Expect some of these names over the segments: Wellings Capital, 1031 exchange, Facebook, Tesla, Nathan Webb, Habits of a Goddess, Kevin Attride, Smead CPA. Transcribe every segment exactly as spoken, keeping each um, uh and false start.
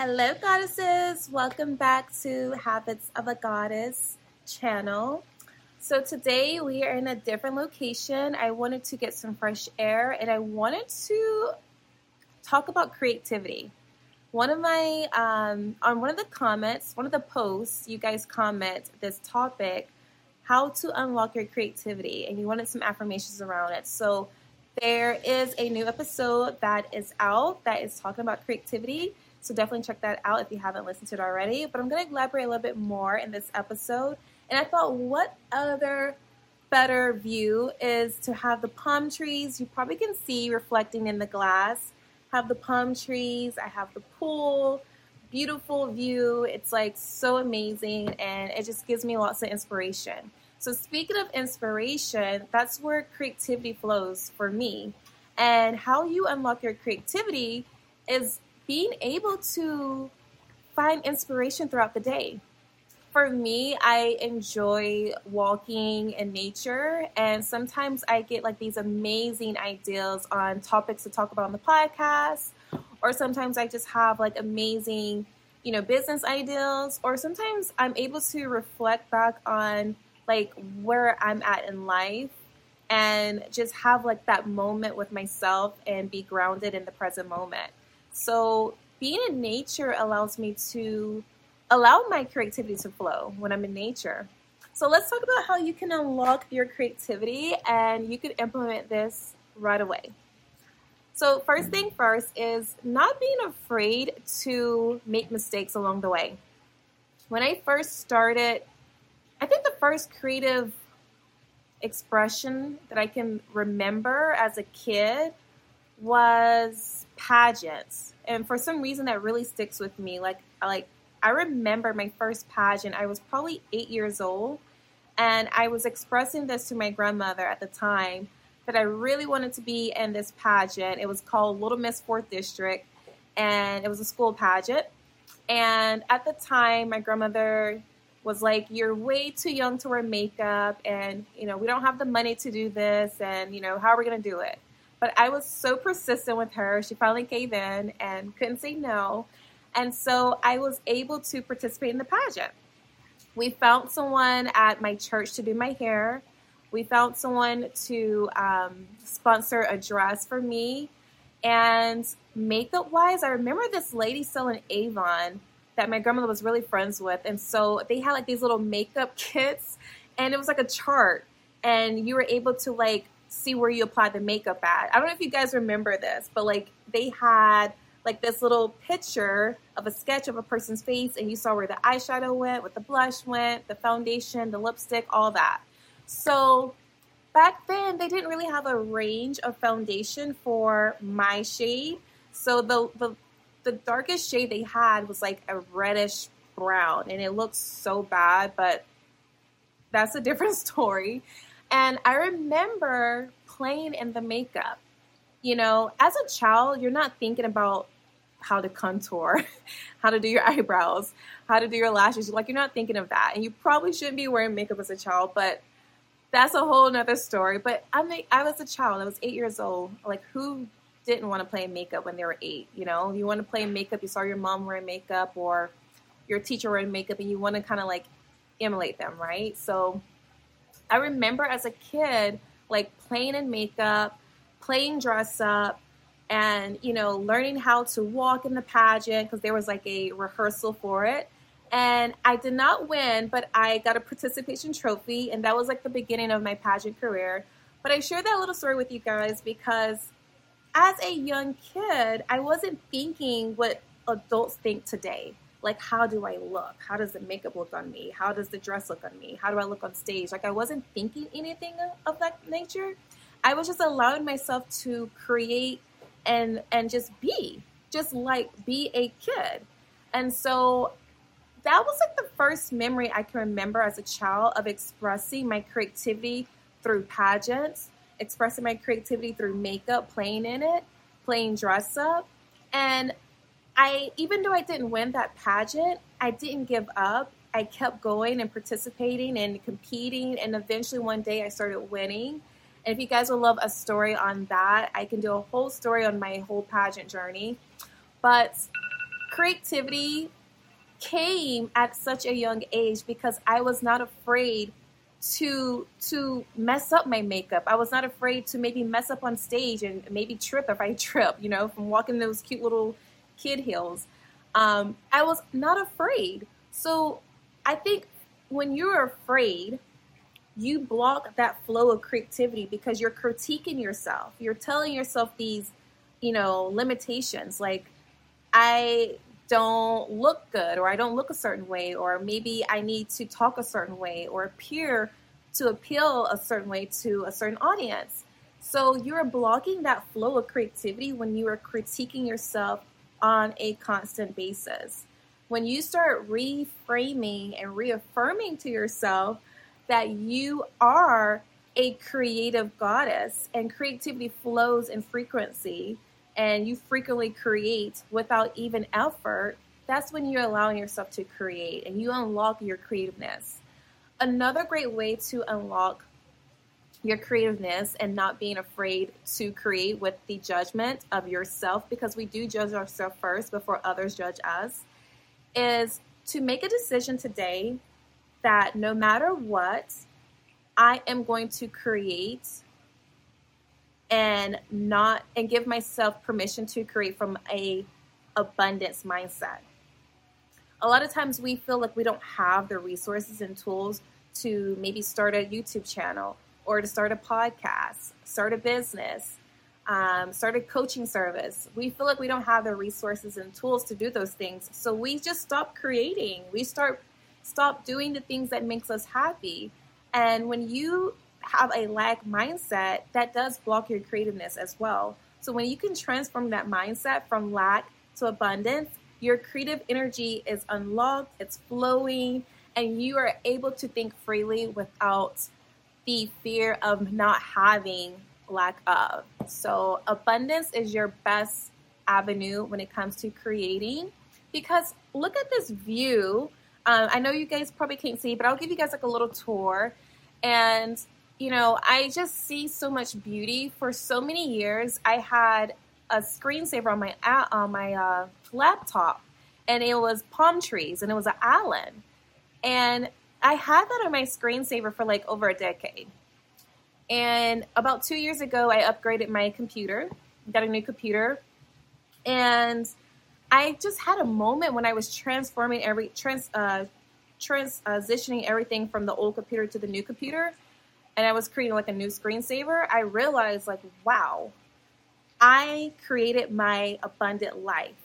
Hello goddesses, welcome back to Habits of a Goddess channel. So today we are in a different location. I wanted to get some fresh air and I wanted to talk about creativity. One of my, um, on one of the comments, one of the posts, you guys comment this topic, how to unlock your creativity, and you wanted some affirmations around it. So there is a new episode that is out that is talking about creativity. So definitely check that out if you haven't listened to it already. But I'm going to elaborate a little bit more in this episode. And I thought, what other better view is to have the palm trees you probably can see reflecting in the glass. Have the palm trees. I have the pool. Beautiful view. It's like so amazing. And it just gives me lots of inspiration. So speaking of inspiration, that's where creativity flows for me. And how you unlock your creativity is being able to find inspiration throughout the day. For me, I enjoy walking in nature, and sometimes I get like these amazing ideas on topics to talk about on the podcast, or sometimes I just have like amazing, you know, business ideas, or sometimes I'm able to reflect back on like where I'm at in life and just have like that moment with myself and be grounded in the present moment. So being in nature allows me to allow my creativity to flow when I'm in nature. So let's talk about how you can unlock your creativity and you can implement this right away. So first thing first is not being afraid to make mistakes along the way. When I first started, I think the first creative expression that I can remember as a kid was pageants, and for some reason that really sticks with me. Like, like I remember my first pageant. I was probably eight years old, and I was expressing this to my grandmother at the time that I really wanted to be in this pageant. It was called Little Miss Fourth District, and it was a school pageant. And at the time, my grandmother was like, "You're way too young to wear makeup, and you know we don't have the money to do this, and you know how are we going to do it?" But I was so persistent with her. She finally gave in and couldn't say no. And so I was able to participate in the pageant. We found someone at my church to do my hair. We found someone to um, sponsor a dress for me. And makeup-wise, I remember this lady selling Avon that my grandmother was really friends with. And so they had like these little makeup kits, and it was like a chart. And you were able to like see where you apply the makeup at. I don't know if you guys remember this, but like they had like this little picture of a sketch of a person's face, and you saw where the eyeshadow went, what the blush went, the foundation, the lipstick, all that. So back then they didn't really have a range of foundation for my shade. So the the, the darkest shade they had was like a reddish brown, and it looked so bad, but that's a different story. And I remember playing in the makeup. You know, as a child, you're not thinking about how to contour, how to do your eyebrows, how to do your lashes. Like, you're not thinking of that. And you probably shouldn't be wearing makeup as a child, but that's a whole nother story. But I mean, I was a child. I was eight years old. Like, who didn't want to play makeup when they were eight? You know, you want to play makeup. You saw your mom wearing makeup or your teacher wearing makeup, and you want to kind of, like, emulate them, right? So I remember as a kid, like playing in makeup, playing dress up, and, you know, learning how to walk in the pageant because there was like a rehearsal for it. And I did not win, but I got a participation trophy. And that was like the beginning of my pageant career. But I share that little story with you guys because as a young kid, I wasn't thinking what adults think today. Like, how do I look? How does the makeup look on me? How does the dress look on me? How do I look on stage? Like, I wasn't thinking anything of, of that nature. I was just allowing myself to create and and just be, just like be a kid. And so that was like the first memory I can remember as a child of expressing my creativity through pageants, expressing my creativity through makeup, playing in it, playing dress up. And I, even though I didn't win that pageant, I didn't give up. I kept going and participating and competing. And eventually one day I started winning. And if you guys would love a story on that, I can do a whole story on my whole pageant journey. But creativity came at such a young age because I was not afraid to to mess up my makeup. I was not afraid to maybe mess up on stage and maybe trip if I trip, you know, from walking those cute little kid heels. Um, I was not afraid. So I think when you're afraid, you block that flow of creativity because you're critiquing yourself. You're telling yourself these, you know, limitations like I don't look good, or I don't look a certain way, or maybe I need to talk a certain way or appear to appeal a certain way to a certain audience. So you're blocking that flow of creativity when you are critiquing yourself on a constant basis. When you start reframing and reaffirming to yourself that you are a creative goddess and creativity flows in frequency, and you frequently create without even effort, that's when you're allowing yourself to create and you unlock your creativeness. Another great way to unlock your creativeness and not being afraid to create with the judgment of yourself, because we do judge ourselves first before others judge us, is to make a decision today that no matter what, I am going to create and not and give myself permission to create from a abundance mindset. A lot of times we feel like we don't have the resources and tools to maybe start a YouTube channel or to start a podcast, start a business, um, start a coaching service. We feel like we don't have the resources and tools to do those things. So we just stop creating. We start stop doing the things that makes us happy. And when you have a lack mindset, that does block your creativeness as well. So when you can transform that mindset from lack to abundance, your creative energy is unlocked, it's flowing, and you are able to think freely without the fear of not having lack of. So abundance is your best avenue when it comes to creating, because look at this view. Um, I know you guys probably can't see, but I'll give you guys like a little tour. And you know, I just see so much beauty. For so many years, I had a screensaver on my uh, on my uh, laptop, and it was palm trees, and it was an island. And I had that on my screensaver for like over a decade. And about two years ago, I upgraded my computer, got a new computer, and I just had a moment when I was transforming every trans, uh, trans transitioning everything from the old computer to the new computer. And I was creating like a new screensaver. I realized like, wow, I created my abundant life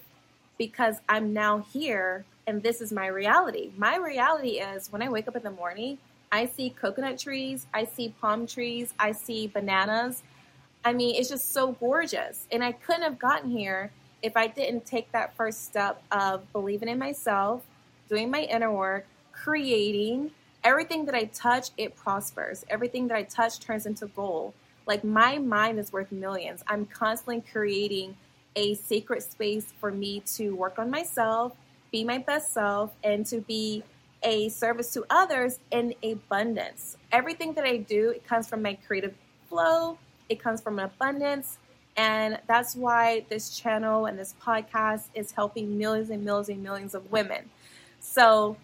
because I'm now here and this is my reality. My reality is when I wake up in the morning, I see coconut trees, I see palm trees, I see bananas. I mean, it's just so gorgeous. And I couldn't have gotten here if I didn't take that first step of believing in myself, doing my inner work, creating. Everything that I touch, it prospers. Everything that I touch turns into gold. Like my mind is worth millions. I'm constantly creating a sacred space for me to work on myself, be my best self, and to be a service to others in abundance. Everything that I do, it comes from my creative flow. It comes from an abundance. And that's why this channel and this podcast is helping millions and millions and millions of women. So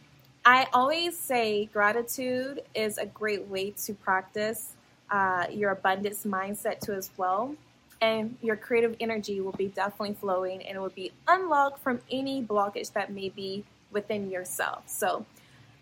I always say gratitude is a great way to practice uh, your abundance mindset too as well. And your creative energy will be definitely flowing and it will be unlocked from any blockage that may be within yourself. So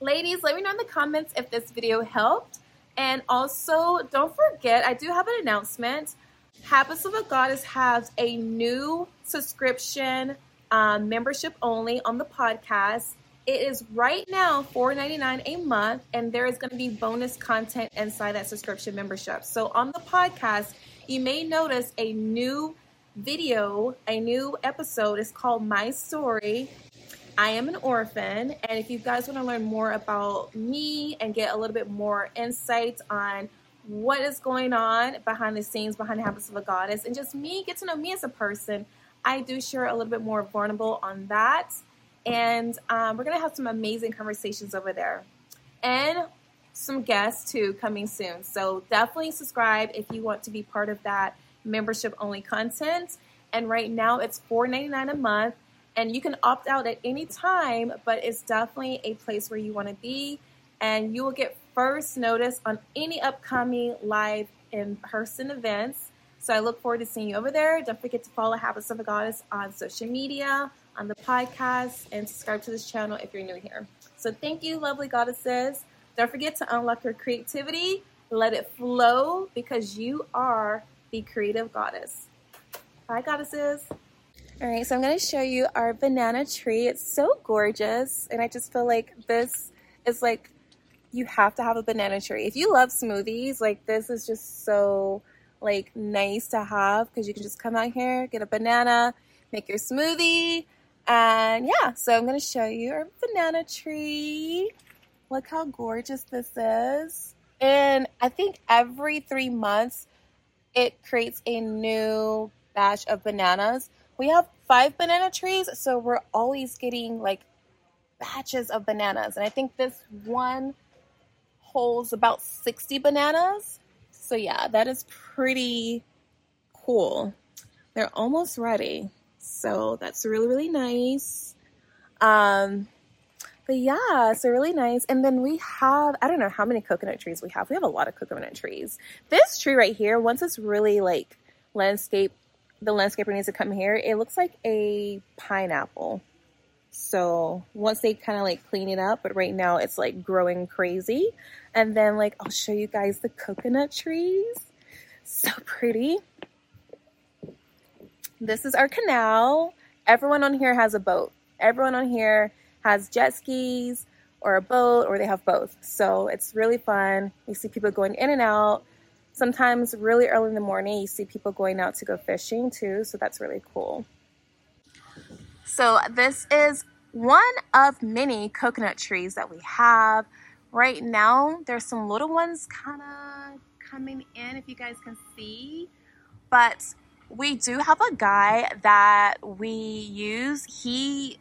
ladies, let me know in the comments if this video helped. And also don't forget, I do have an announcement. Habits of a Goddess has a new subscription uh, membership only on the podcast. It is right now four dollars and ninety-nine cents a month, and there is going to be bonus content inside that subscription membership. So on the podcast, you may notice a new video, a new episode. It's called My Story, I Am an Orphan. And if you guys want to learn more about me and get a little bit more insight on what is going on behind the scenes, behind the Habits of a Goddess, and just me, get to know me as a person, I do share a little bit more vulnerable on that. And um, we're going to have some amazing conversations over there and some guests too coming soon. So definitely subscribe if you want to be part of that membership only content. And right now it's four dollars and ninety-nine cents a month. And you can opt out at any time, but it's definitely a place where you want to be. And you will get first notice on any upcoming live in-person events. So I look forward to seeing you over there. Don't forget to follow Habits of a Goddess on social media, on the podcast, and subscribe to this channel if you're new here. So thank you, lovely goddesses. Don't forget to unlock your creativity. Let it flow, because you are the creative goddess. Bye, goddesses. All right, so I'm going to show you our banana tree. It's so gorgeous, and I just feel like this is like, you have to have a banana tree. If you love smoothies, like this is just so like nice to have, because you can just come out here, get a banana, make your smoothie, and yeah. So I'm going to show you our banana tree. Look how gorgeous this is. And I think every three months, it creates a new batch of bananas. We have five banana trees, so we're always getting like batches of bananas. And I think this one holds about sixty bananas. So yeah, that is pretty cool. They're almost ready. So that's really, really nice. Um, but yeah, so really nice. And then we have, I don't know how many coconut trees we have. We have a lot of coconut trees. This tree right here, once it's really like landscaped, the landscaper needs to come here. It looks like a pineapple. So once they kind of like clean it up, but right now it's like growing crazy. And then like, I'll show you guys the coconut trees. So pretty. This is our canal. Everyone on here has a boat. Everyone on here has jet skis or a boat, or they have both. So it's really fun. You see people going in and out. Sometimes really early in the morning, you see people going out to go fishing too. So that's really cool. So this is one of many coconut trees that we have. Right now, there's some little ones kind of coming in, if you guys can see. But we do have a guy that we use. He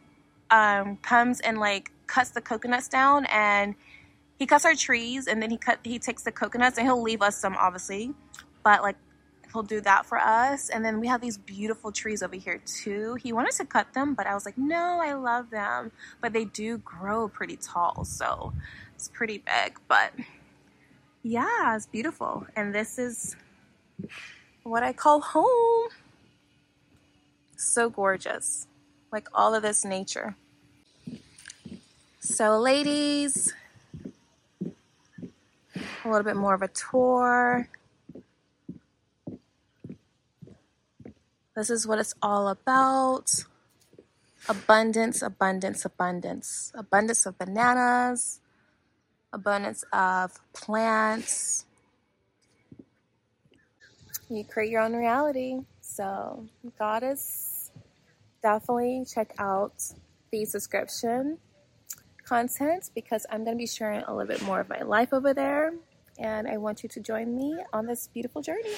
um, comes and like cuts the coconuts down, and he cuts our trees, and then he cut, he takes the coconuts, and he'll leave us some, obviously, but like he'll do that for us. And then we have these beautiful trees over here too. He wanted to cut them, but I was like, no, I love them. But they do grow pretty tall, so it's pretty big. But yeah, it's beautiful. And this is what I call home. So gorgeous, like all of this nature. So ladies, a little bit more of a tour. This is what it's all about. Abundance, abundance, abundance. Abundance of bananas, abundance of plants. You create your own reality. So, goddess, definitely check out the subscription content, because I'm going to be sharing a little bit more of my life over there. And I want you to join me on this beautiful journey.